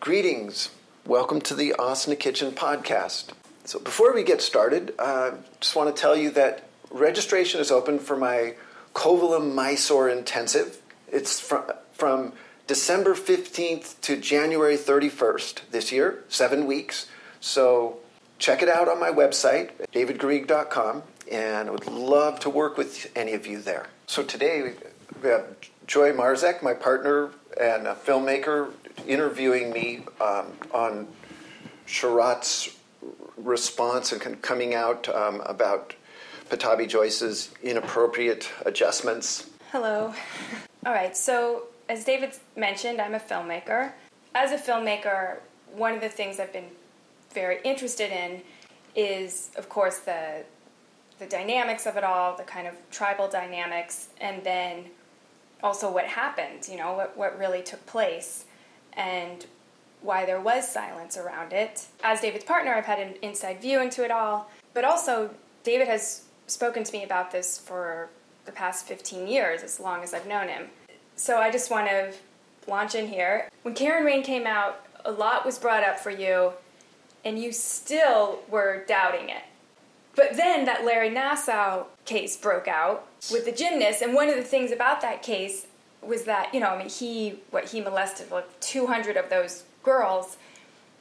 Greetings. Welcome to the Austin Kitchen podcast. So before we get started, just want to tell you that registration is open for my Kovalam Mysore Intensive. It's from December 15th to January 31st this year, 7 weeks. So check it out on my website, davidgrieg.com, and I would love to work with any of you there. So today we have Joy Marzek, my partner and a filmmaker, interviewing me on Sharath's response and coming out about Pattabhi Jois's inappropriate adjustments. Hello. All right, so as David mentioned, I'm a filmmaker. As a filmmaker, one of the things I've been very interested in is, of course, the dynamics of it all, the kind of tribal dynamics, and then also what happened, you know, what really took place and why there was silence around it. As David's partner, I've had an inside view into it all, but also David has spoken to me about this for the past 15 years, as long as I've known him. So I just want to launch in here. When Karen Rain came out, a lot was brought up for you, and you still were doubting it. But then that Larry Nassar case broke out with the gymnast, and one of the things about that case was that, you know, I mean, he molested like 200 of those girls,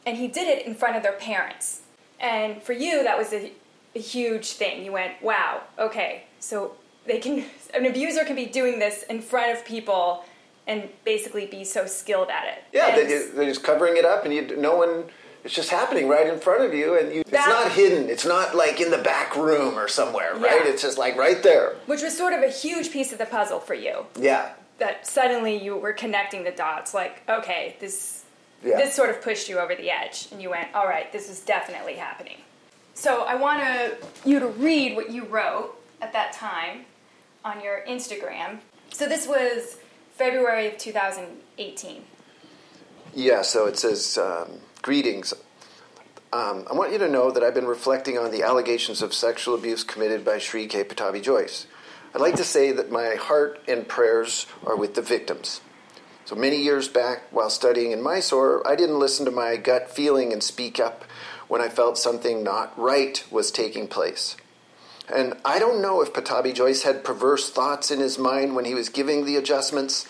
and he did it in front of their parents. And for you, that was a huge thing. You went, wow, okay, so an abuser can be doing this in front of people and basically be so skilled at it. Yeah, they're just covering it up, and it's just happening right in front of you, and it's not hidden. It's not like in the back room or somewhere, right? Yeah. It's just like right there. Which was sort of a huge piece of the puzzle for you. Yeah. That suddenly you were connecting the dots, like, okay, this sort of pushed you over the edge, and you went, all right, this is definitely happening. So I want you to read what you wrote at that time on your Instagram. So this was February of 2018. Yeah, so it says, greetings. I want you to know that I've been reflecting on the allegations of sexual abuse committed by Sri K. Pattabhi Jois. I'd like to say that my heart and prayers are with the victims. So many years back, while studying in Mysore, I didn't listen to my gut feeling and speak up when I felt something not right was taking place. And I don't know if Pattabhi Jois had perverse thoughts in his mind when he was giving the adjustments,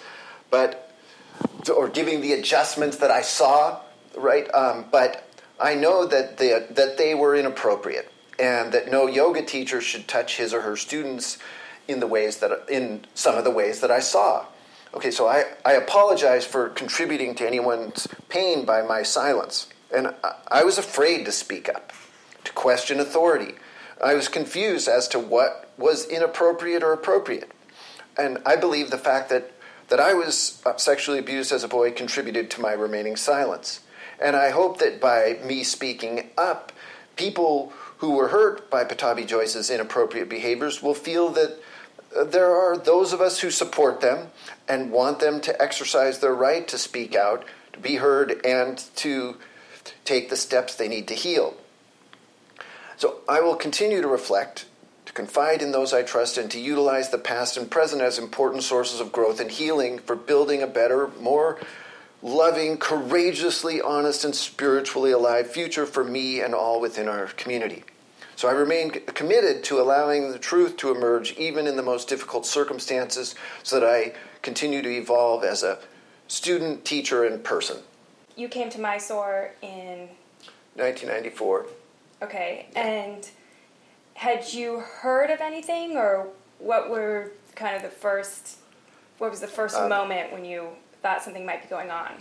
or giving the adjustments that I saw, right? But I know that they were inappropriate, and that no yoga teacher should touch his or her students in some of the ways that I saw. Okay, so I apologize for contributing to anyone's pain by my silence. And I was afraid to speak up, to question authority. I was confused as to what was inappropriate or appropriate. And I believe the fact that I was sexually abused as a boy contributed to my remaining silence. And I hope that by me speaking up, people who were hurt by Pattabhi Jois's inappropriate behaviors will feel that there are those of us who support them and want them to exercise their right to speak out, to be heard, and to take the steps they need to heal. So I will continue to reflect, to confide in those I trust, and to utilize the past and present as important sources of growth and healing for building a better, more loving, courageously honest, and spiritually alive future for me and all within our community. So I remain committed to allowing the truth to emerge even in the most difficult circumstances so that I continue to evolve as a student, teacher, and person. You came to Mysore in... 1994. Okay, and had you heard of anything, or what was the first moment when you thought something might be going on?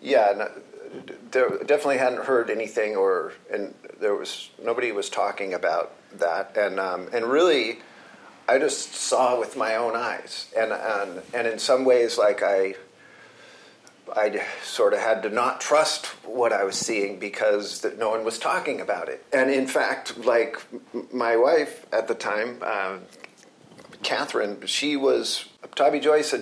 Yeah, definitely hadn't heard anything, and nobody was talking about that, and really, I just saw with my own eyes, and in some ways, like I sort of had to not trust what I was seeing because no one was talking about it, and in fact, like my wife at the time, Catherine, Pattabhi Jois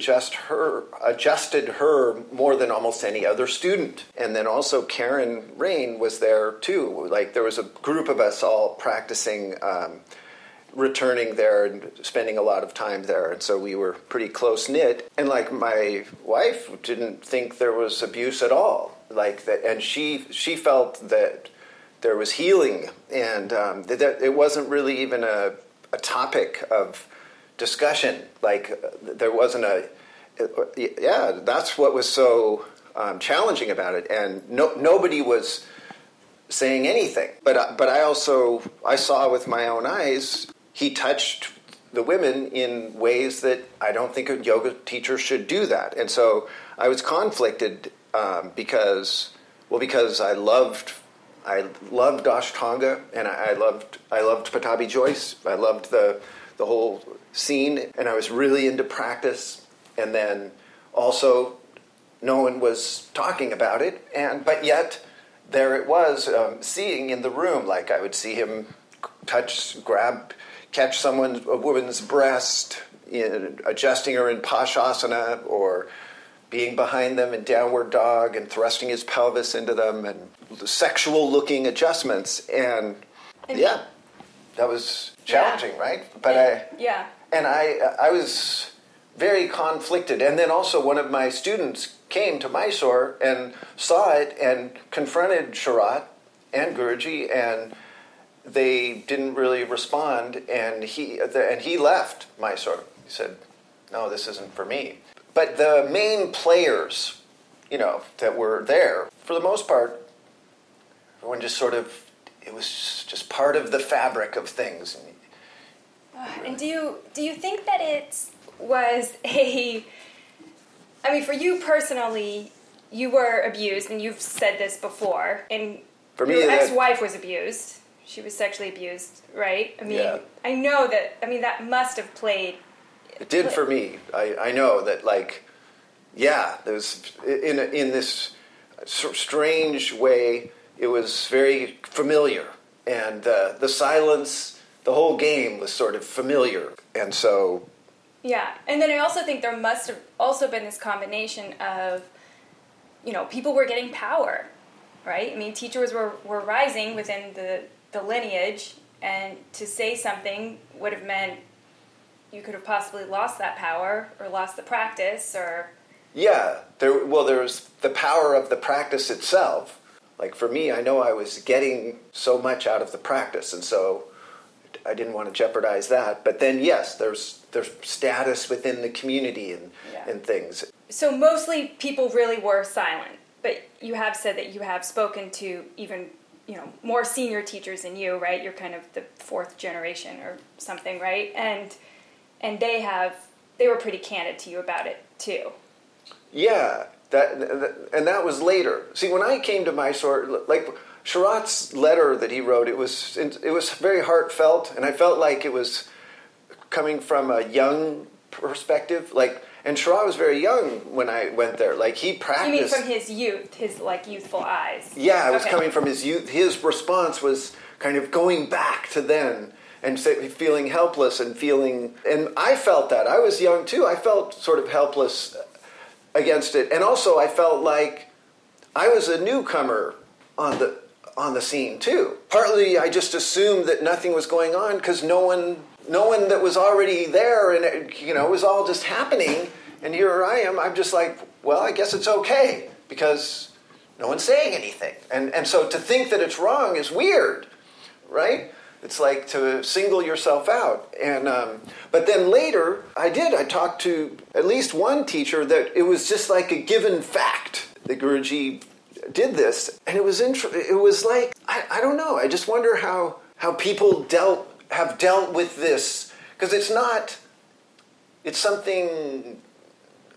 adjusted her more than almost any other student. And then also Karen Rain was there too. Like there was a group of us all practicing returning there and spending a lot of time there. And so we were pretty close-knit. And like my wife didn't think there was abuse at all. Like that, and she felt that there was healing, and that it wasn't really even a topic of discussion. Like there wasn't yeah, that's what was so challenging about it. And nobody was saying anything. But I saw with my own eyes, he touched the women in ways that I don't think a yoga teacher should do that. And so I was conflicted because I loved Ashtanga, and I loved Pattabhi Jois. I loved the whole scene, and I was really into practice. And then also, no one was talking about it, but yet there it was, seeing in the room. Like I would see him catch a woman's breast, adjusting her in Paschasana, or being behind them in downward dog and thrusting his pelvis into them, and sexual-looking adjustments. And yeah, that was challenging, right? But I was very conflicted. And then also one of my students came to Mysore and saw it and confronted Sharath and Guruji, and they didn't really respond. And he left Mysore. He said, "No, this isn't for me." But the main players, that were there, for the most part, everyone just sort of, it was just part of the fabric of things. And do you think that it was for you personally, you were abused, and you've said this before, and for me, your ex-wife was abused. She was sexually abused, right? I know that, that must have played. It did for me. I know that, there's in this strange way, it was very familiar. And the silence, the whole game was sort of familiar. And so... Yeah. And then I also think there must have also been this combination of, people were getting power, right? Teachers were rising within the lineage, and to say something would have meant you could have possibly lost that power, or lost the practice, or... Yeah. There's the power of the practice itself. Like, for me, I know I was getting so much out of the practice, and so I didn't want to jeopardize that. But then, yes, there's status within the community and things. So mostly people really were silent, but you have said that you have spoken to even... more senior teachers than you, right? You're kind of the fourth generation or something, right? And they were pretty candid to you about it too. Yeah, that was later. See, when I came to Mysore, like Sharath's letter that he wrote, it was very heartfelt, and I felt like it was coming from a young perspective. Like, and Sharath was very young when I went there. Like, he practiced. You mean from his youth, his youthful eyes? Yeah, it was coming from his youth. His response was kind of going back to then. And feeling helpless and I felt that. I was young too. I felt sort of helpless against it. And also I felt like I was a newcomer on the scene too. Partly I just assumed that nothing was going on because no one that was already there, and it was all just happening. And here I am. I'm just like, well, I guess it's okay because no one's saying anything. And so to think that it's wrong is weird, right? It's like to single yourself out. And but then later, I talked to at least one teacher that it was just like a given fact that Guruji did this. And it was like, I don't know. I just wonder how people have dealt with this. Because it's something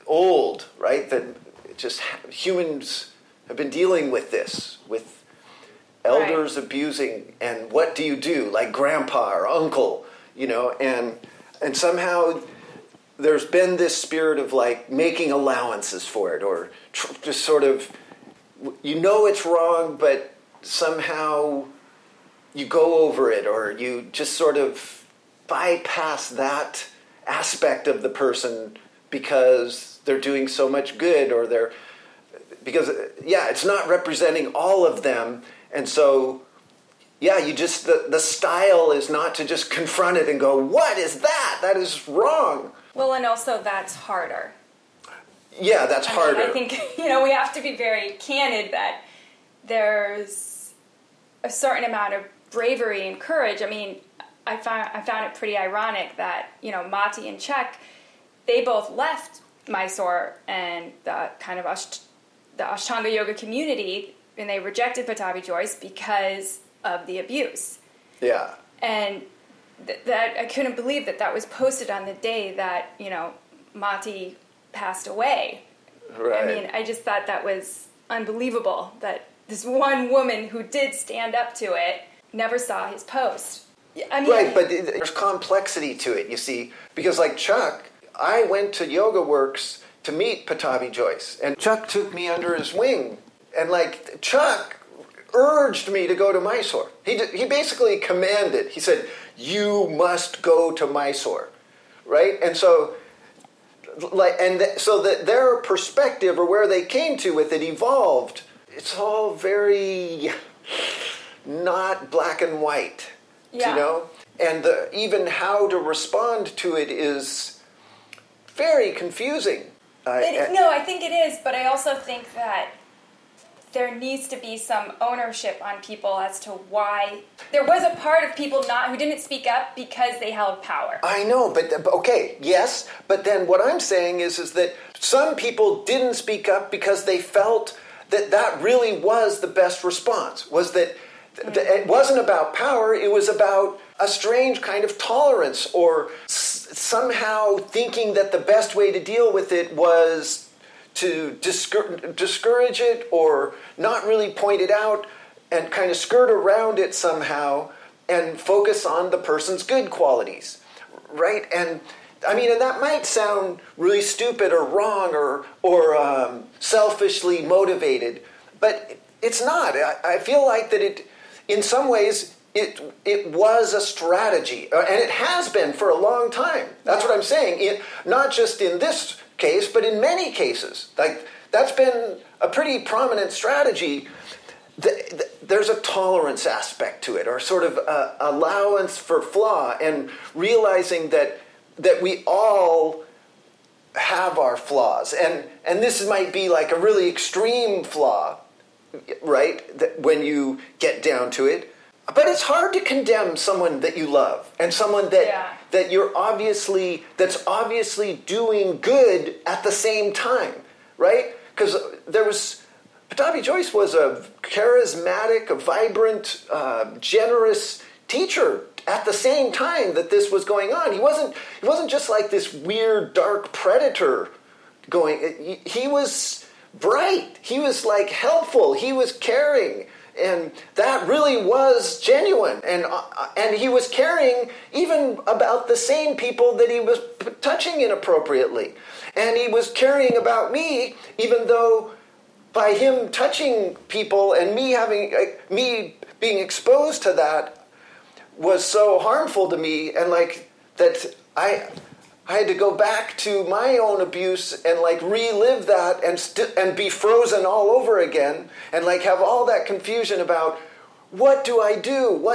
old, right? That just humans have been dealing with this, with elders abusing, and what do you do? Like grandpa or uncle, and somehow there's been this spirit of like making allowances for it, or just sort of, it's wrong, but somehow you go over it, or you just sort of bypass that aspect of the person because they're doing so much good, or because it's not representing all of them. And so, yeah, you just, the style is not to just confront it and go, what is that? That is wrong. Well, and also that's harder. Yeah, that's harder. I think, you know, we have to be very candid that there's a certain amount of bravery and courage. I mean, I found it pretty ironic that, you know, Mati and Czech, they both left Mysore and the kind of the Ashtanga yoga community, and they rejected Pattabhi Jois because of the abuse. Yeah. And that I couldn't believe that that was posted on the day that, you know, Mati passed away. Right. I mean, I just thought that was unbelievable that this one woman who did stand up to it never saw his post. I mean, right, but there's complexity to it, you see, because like Chuck, I went to Yoga Works to meet Pattabhi Jois, and Chuck took me under his wing, and like Chuck urged me to go to Mysore. He basically commanded. He said, "You must go to Mysore," right? And so, like, and so that their perspective or where they came to with it evolved. It's all very not black and white. Yeah. You know, and even how to respond to it is very confusing. I think it is, but I also think that there needs to be some ownership on people as to why there was a part of people who didn't speak up because they held power. I know, but okay, yes, but then what I'm saying is that some people didn't speak up because they felt that really was the best response. Was that? It wasn't about power, it was about a strange kind of tolerance or somehow thinking that the best way to deal with it was to discourage it or not really point it out and kind of skirt around it somehow and focus on the person's good qualities, right? And I mean, and that might sound really stupid or wrong or selfishly motivated, but it's not. I feel like that it... In some ways, it was a strategy, and it has been for a long time. That's what I'm saying. Not just in this case, but in many cases. Like, that's been a pretty prominent strategy. There's a tolerance aspect to it, or sort of allowance for flaw, and realizing that we all have our flaws. And this might be like a really extreme flaw, right, that when you get down to it. But it's hard to condemn someone that you love and someone that you're obviously doing good at the same time, right? Because Pattabhi Jois was a charismatic, a vibrant, generous teacher at the same time that this was going on. He wasn't just like this weird dark predator going. He was bright. He was like helpful. He was caring, and that really was genuine. And he was caring even about the same people that he was touching inappropriately. And he was caring about me, even though by him touching people and me being exposed to that was so harmful to me, and like that I had to go back to my own abuse and like relive that and be frozen all over again and like have all that confusion about what do I do?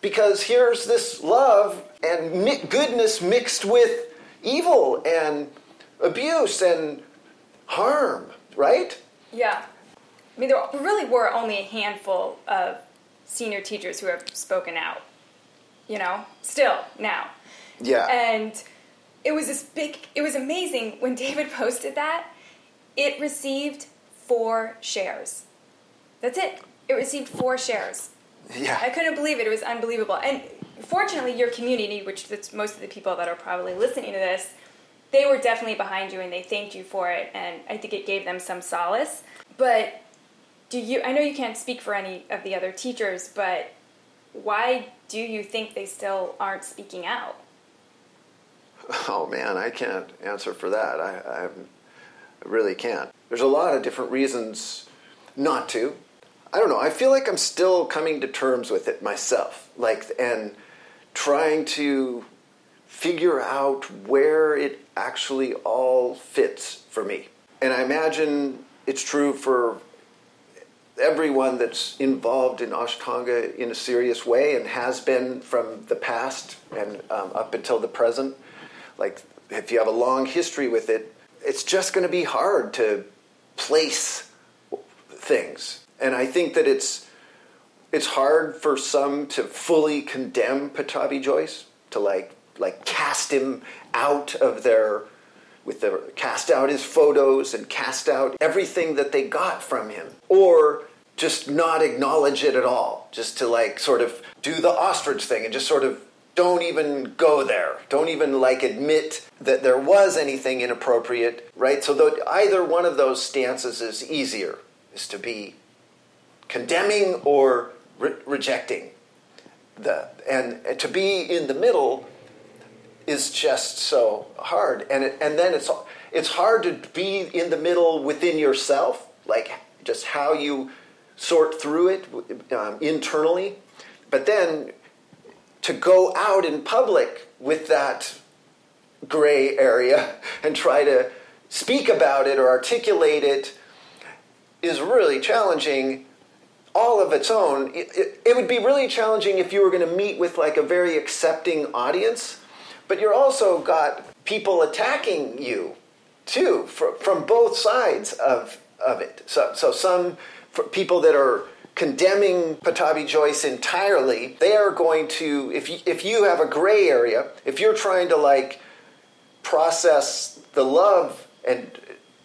Because here's this love and goodness mixed with evil and abuse and harm, right? Yeah. I mean, there really were only a handful of senior teachers who have spoken out, you know, still now. Yeah. And it was amazing when David posted that. It received 4 shares. That's it. It received 4 shares. Yeah. I couldn't believe it. It was unbelievable. And fortunately, your community, which that's most of the people that are probably listening to this, they were definitely behind you and they thanked you for it. And I think it gave them some solace. But I know you can't speak for any of the other teachers, but why do you think they still aren't speaking out? Oh man, I can't answer for that. I really can't. There's a lot of different reasons not to. I don't know. I feel like I'm still coming to terms with it myself, like, and trying to figure out where it actually all fits for me. And I imagine it's true for everyone that's involved in Ashtanga in a serious way and has been from the past and up until the present. Like, if you have a long history with it, it's just going to be hard to place things. And I think that it's hard for some to fully condemn Pattabhi Jois, to like cast him out of cast out his photos and cast out everything that they got from him, or just not acknowledge it at all, just to sort of do the ostrich thing and just sort of don't even go there, don't even admit that there was anything inappropriate, right? So either one of those stances is easier, is to be condemning or rejecting. And to be in the middle is just so hard. And then it's hard to be in the middle within yourself, just how you sort through it internally. But then to go out in public with that gray area and try to speak about it or articulate it is really challenging all of its own. It would be really challenging if you were going to meet with a very accepting audience. But you're also got people attacking you, too, from both sides of it. So some people that are condemning Pattabhi Jois entirely, they are going to, if you have a gray area, if you're trying to, process the love and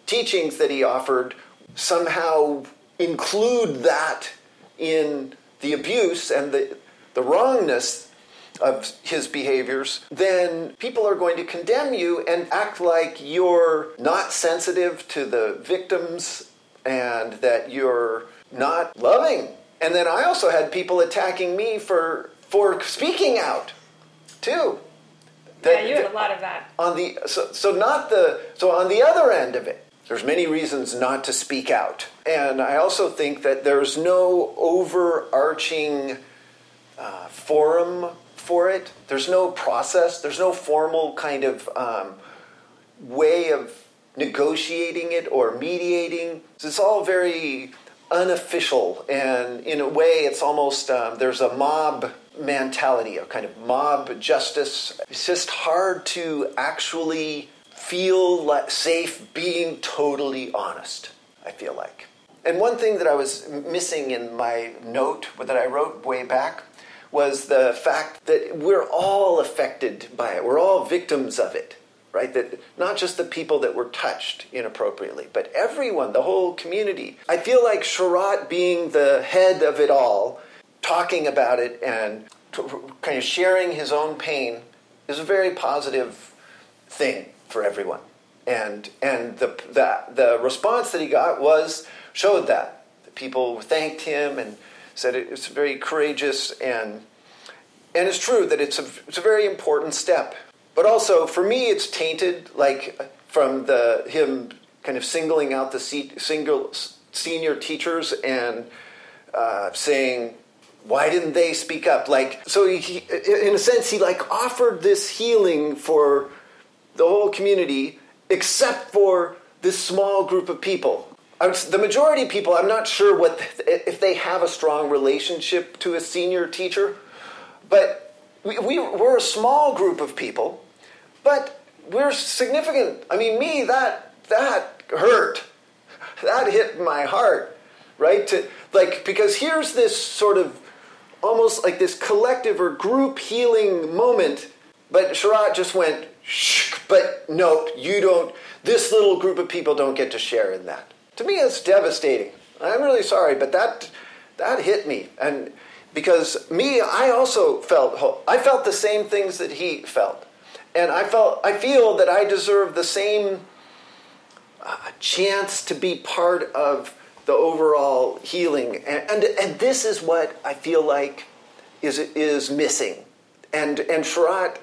teachings that he offered, somehow include that in the abuse and the wrongness of his behaviors, then people are going to condemn you and act like you're not sensitive to the victims and that you're not loving. And then I also had people attacking me for speaking out, too. You had a lot of that. On the other end of it, there's many reasons not to speak out. And I also think that there's no overarching forum for it. There's no process. There's no formal kind of way of negotiating it or mediating. So it's all very unofficial, and in a way it's almost, there's a mob mentality, a kind of mob justice. It's just hard to actually feel safe being totally honest, I feel like. And one thing that I was missing in my note that I wrote way back was the fact that we're all affected by it. We're all victims of it, right? That not just the people that were touched inappropriately, but everyone, the whole community. I feel like Sharath, being the head of it all, talking about it and kind of sharing his own pain, is a very positive thing for everyone. And the response that he got showed that. The people thanked him and said it's very courageous, and it's true that it's a very important step. But also, for me, it's tainted, from him kind of singling out the senior teachers and saying, why didn't they speak up? So he, in a sense, he offered this healing for the whole community, except for this small group of people. The majority of people, I'm not sure if they have a strong relationship to a senior teacher, but we're a small group of people, but we're significant. I mean, me, that hurt. That hit my heart, right? Because here's this sort of almost this collective or group healing moment, but Sharath just went, shh, but no, this little group of people don't get to share in that. To me, it's devastating. I'm really sorry, but that hit me. And because I also felt the same things that he felt. And I feel that I deserve the same chance to be part of the overall healing. And this is what I feel like is missing. And Sharath,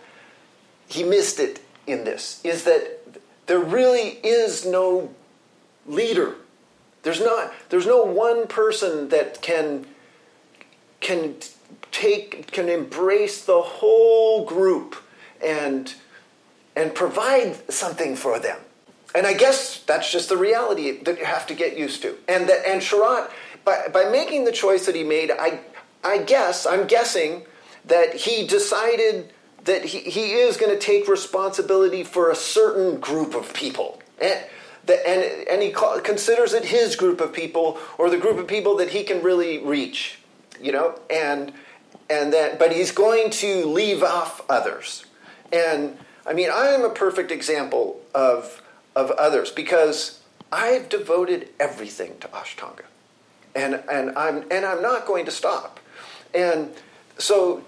he missed it in this, is that there really is no leader. There's no one person that can embrace the whole group and provide something for them. And I guess that's just the reality that you have to get used to. And Sharath, by making the choice that he made, I'm guessing that he decided that he is going to take responsibility for a certain group of people. And he considers it his group of people, or the group of people that he can really reach, you know, but he's going to leave off others. And I mean, I am a perfect example of others, because I've devoted everything to Ashtanga, and I'm not going to stop. And so,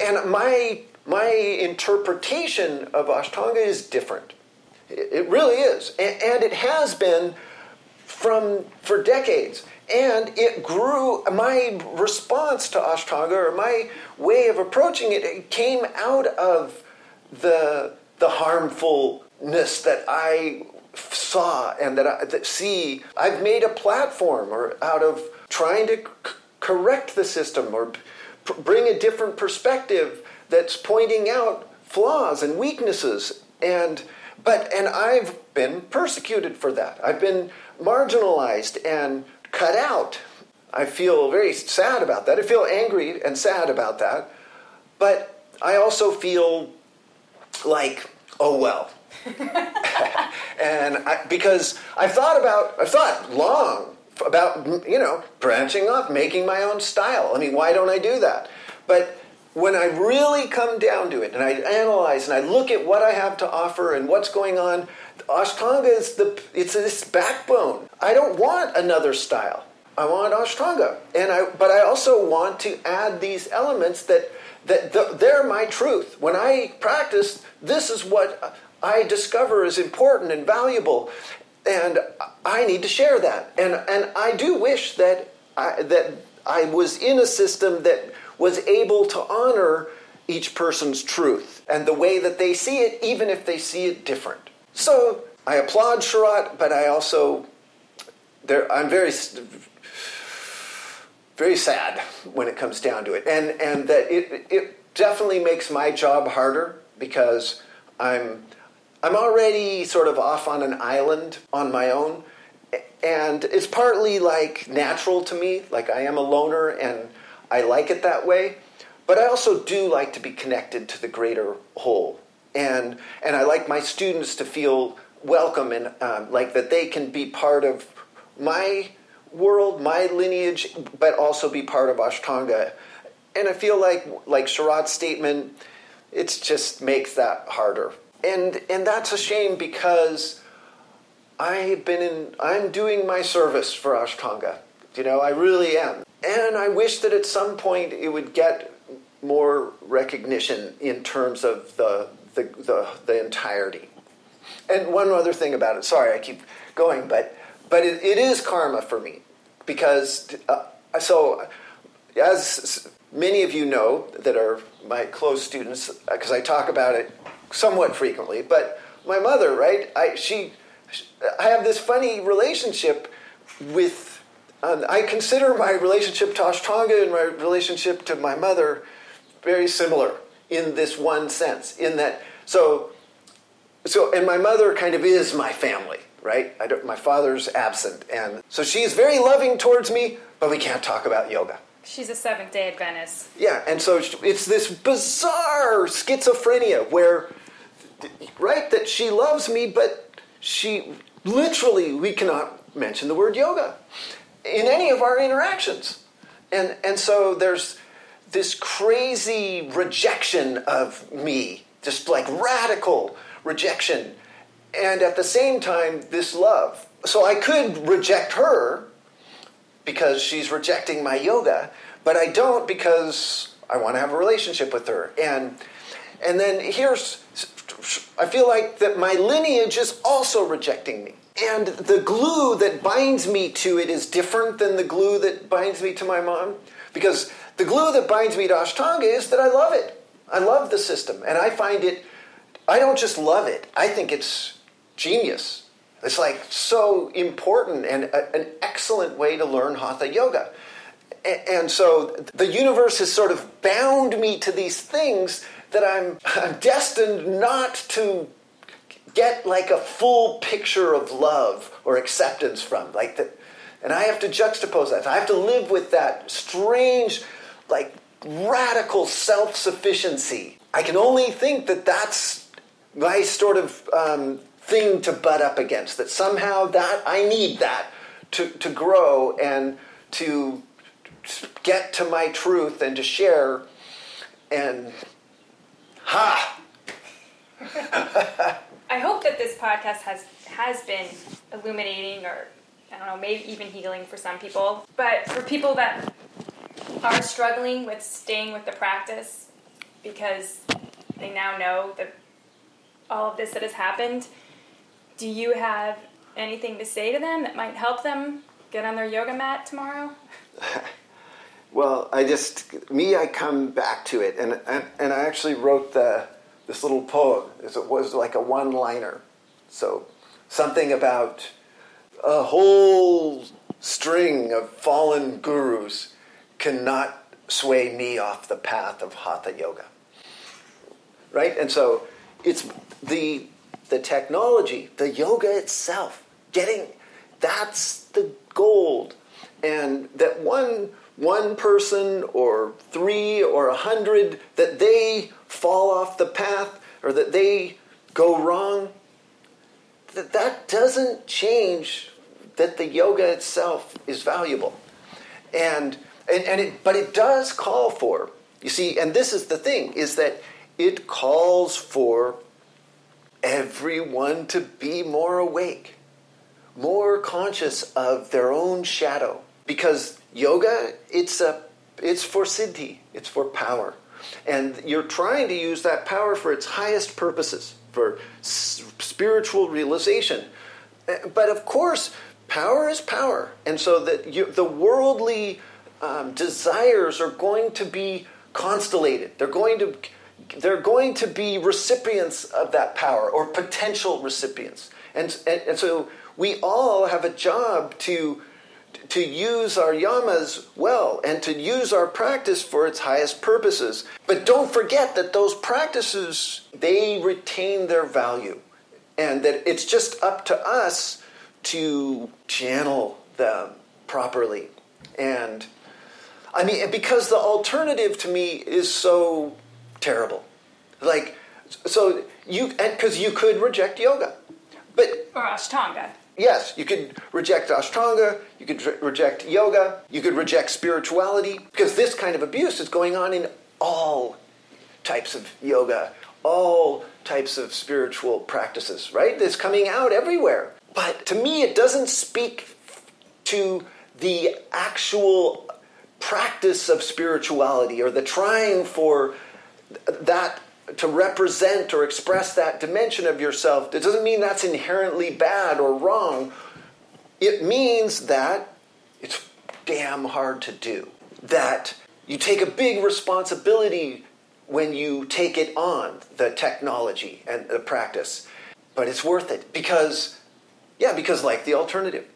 and my interpretation of Ashtanga is different. It really is, and it has been for decades. And it grew. My response to Ashtanga, or my way of approaching it, it came out of the harmfulness that I saw and that I see. I've made a platform, or out of trying to correct the system, or bring a different perspective that's pointing out flaws and weaknesses. And I've been persecuted for that. I've been marginalized and cut out. I feel very sad about that. I feel angry and sad about that. But I also feel like, oh well. Because I've thought long about, you know, branching off, making my own style. I mean, why don't I do that? But when I really come down to it, and I analyze, and I look at what I have to offer and what's going on, Ashtanga is this backbone. I don't want another style. I want Ashtanga, but I also want to add these elements that they're my truth. When I practice, this is what I discover is important and valuable, and I need to share that. And I do wish that I was in a system that was able to honor each person's truth and the way that they see it, even if they see it different. So I applaud Sharath, but I also, I'm very, very sad when it comes down to it, and that it definitely makes my job harder, because I'm already sort of off on an island on my own, and it's partly like natural to me, like I am a loner and I like it that way, but I also do like to be connected to the greater whole, and I like my students to feel welcome and like that they can be part of my world, my lineage, but also be part of Ashtanga. And I feel like Sharath's statement, it just makes that harder, and that's a shame, because I'm doing my service for Ashtanga, you know, I really am. And I wish that at some point it would get more recognition in terms of the entirety. And one other thing about it, sorry, I keep going, but it is karma for me, because so as many of you know that are my close students, because I talk about it somewhat frequently. But my mother, right? I have this funny relationship with. I consider my relationship to Ashtanga and my relationship to my mother very similar in this one sense. In that, and my mother kind of is my family, right? My father's absent, and so she's very loving towards me, but we can't talk about yoga. She's a Seventh-day Adventist. Yeah, and so it's this bizarre schizophrenia where, right, that she loves me, but she literally, we cannot mention the word yoga in any of our interactions. And so there's this crazy rejection of me, just like radical rejection, and at the same time, this love. So I could reject her because she's rejecting my yoga, but I don't, because I want to have a relationship with her. And then I feel like that my lineage is also rejecting me. And the glue that binds me to it is different than the glue that binds me to my mom, because the glue that binds me to Ashtanga is that I love it. I love the system, and I find it, I don't just love it, I think it's genius. It's like so important and an excellent way to learn Hatha Yoga. And so the universe has sort of bound me to these things that I'm destined not to get like a full picture of love or acceptance from, like that And I have to juxtapose that. I have to live with that strange, like, radical self-sufficiency. I can only think that that's my sort of thing to butt up against, that somehow that I need that to grow and to get to my truth and to share. And I hope that this podcast has been illuminating, or I don't know, maybe even healing for some people. But for people that are struggling with staying with the practice because they now know that all of this that has happened, do you have anything to say to them that might help them get on their yoga mat tomorrow? Well, I come back to it, and I actually wrote this little poem. It was like a one-liner, so something about a whole string of fallen gurus cannot sway me off the path of Hatha Yoga, right? And so it's the technology, the yoga itself, that's the gold. And that one person or 3 or 100, that they fall off the path or that they go wrong, that doesn't change that the yoga itself is valuable. But it does call for, you see, and this is the thing, is that it calls for everyone to be more awake, more conscious of their own shadow. Because yoga, it's for siddhi, it's for power. And you're trying to use that power for its highest purposes, for spiritual realization. But of course, power is power. And so that the worldly desires are going to be constellated. They're going to be recipients of that power, or potential recipients. And so we all have a job to use our yamas well and to use our practice for its highest purposes. But don't forget that those practices, they retain their value, and that it's just up to us to channel them properly. And I mean, because the alternative to me is so terrible. Like, so because you could reject yoga. Or Ashtanga. Yes, you could reject Ashtanga, you could reject yoga, you could reject spirituality, because this kind of abuse is going on in all types of yoga, all types of spiritual practices, right? It's coming out everywhere. But to me, it doesn't speak to the actual practice of spirituality, or the trying for that to represent or express that dimension of yourself. It doesn't mean that's inherently bad or wrong. It means that it's damn hard to do. That you take a big responsibility when you take it on, the technology and the practice. But it's worth it because like the alternative.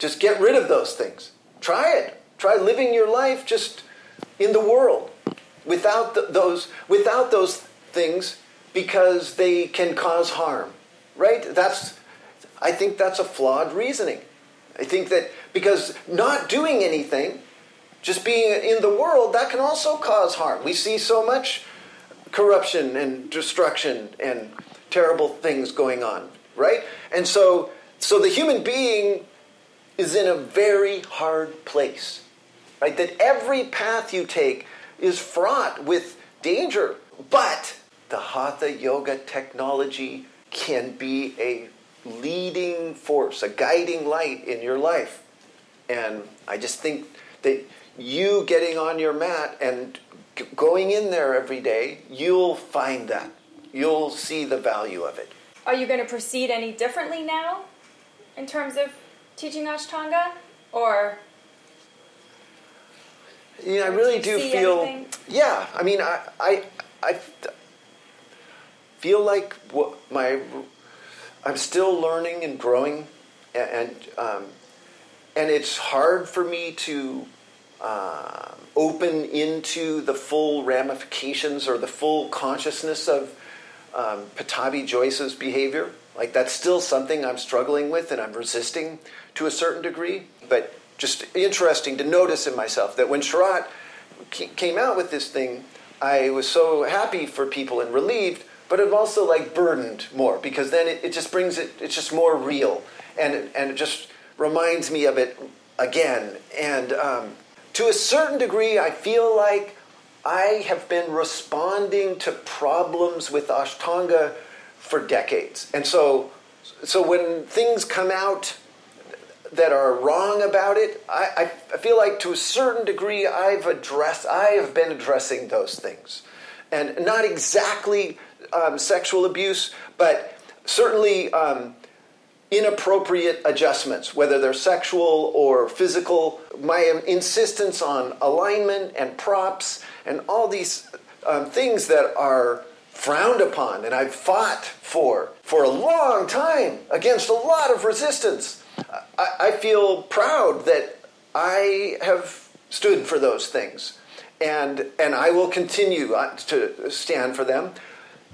Just get rid of those things. Try it. Try living your life just in the world without those things, because they can cause harm, right? I think that's a flawed reasoning. I think that because not doing anything, just being in the world, that can also cause harm. We see so much corruption and destruction and terrible things going on, right? And so the human being is in a very hard place, right? That every path you take is fraught with danger. But the Hatha Yoga technology can be a leading force, a guiding light in your life. And I just think that you getting on your mat and going in there every day, you'll find that. You'll see the value of it. Are you going to proceed any differently now in terms of teaching Ashtanga? Or... yeah, I really do feel... anything? Yeah, I mean, I feel like I'm still learning and growing, and it's hard for me to open into the full ramifications or the full consciousness of Pattabhi Jois's behavior. Like, that's still something I'm struggling with and I'm resisting to a certain degree. But just interesting to notice in myself that when Sharath came out with this thing, I was so happy for people and relieved, but I'm also like burdened more, because then it just brings it, it's just more real, and it just reminds me of it again. And to a certain degree, I feel like I have been responding to problems with Ashtanga for decades. And so when things come out that are wrong about it, I feel like to a certain degree I have been addressing those things. And not exactly sexual abuse, but certainly inappropriate adjustments, whether they're sexual or physical. My insistence on alignment and props and all these things that are frowned upon, and I've fought for a long time against a lot of resistance. I feel proud that I have stood for those things, and I will continue to stand for them.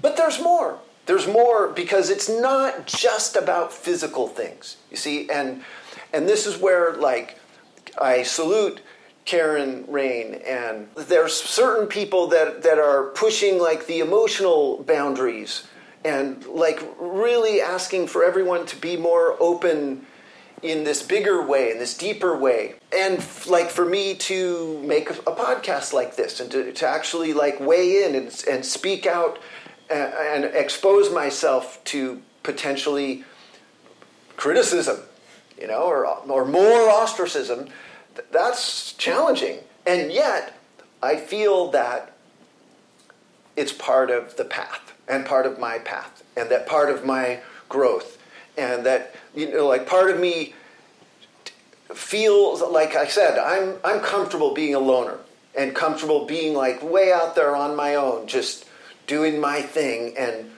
But there's more. There's more, because it's not just about physical things, you see. And this is where, like, I salute Karen Rain, and there's certain people that are pushing, like, the emotional boundaries and, like, really asking for everyone to be more open in this bigger way, in this deeper way. And like for me to make a podcast like this and to actually like weigh in and speak out and expose myself to potentially criticism, you know, or more ostracism, that's challenging. And yet I feel that it's part of the path and part of my path and that part of my growth. And that, you know, like part of me feels, like I said, I'm comfortable being a loner and comfortable being like way out there on my own, just doing my thing. And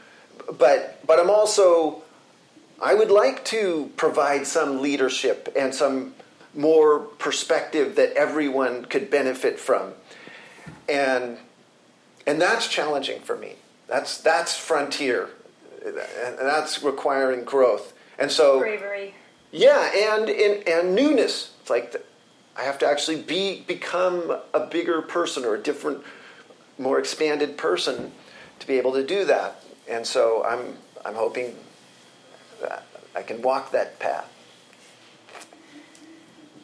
but I'm also, I would like to provide some leadership and some more perspective that everyone could benefit from. And that's challenging for me. That's frontier. And that's requiring growth, and so bravery. Yeah, and newness. It's like I have to actually become a bigger person or a different, more expanded person to be able to do that. And so I'm hoping that I can walk that path.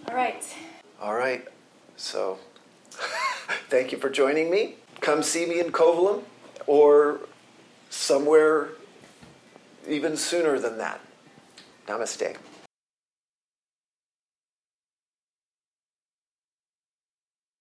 All right. So, thank you for joining me. Come see me in Kovalam, or somewhere even sooner than that. Namaste.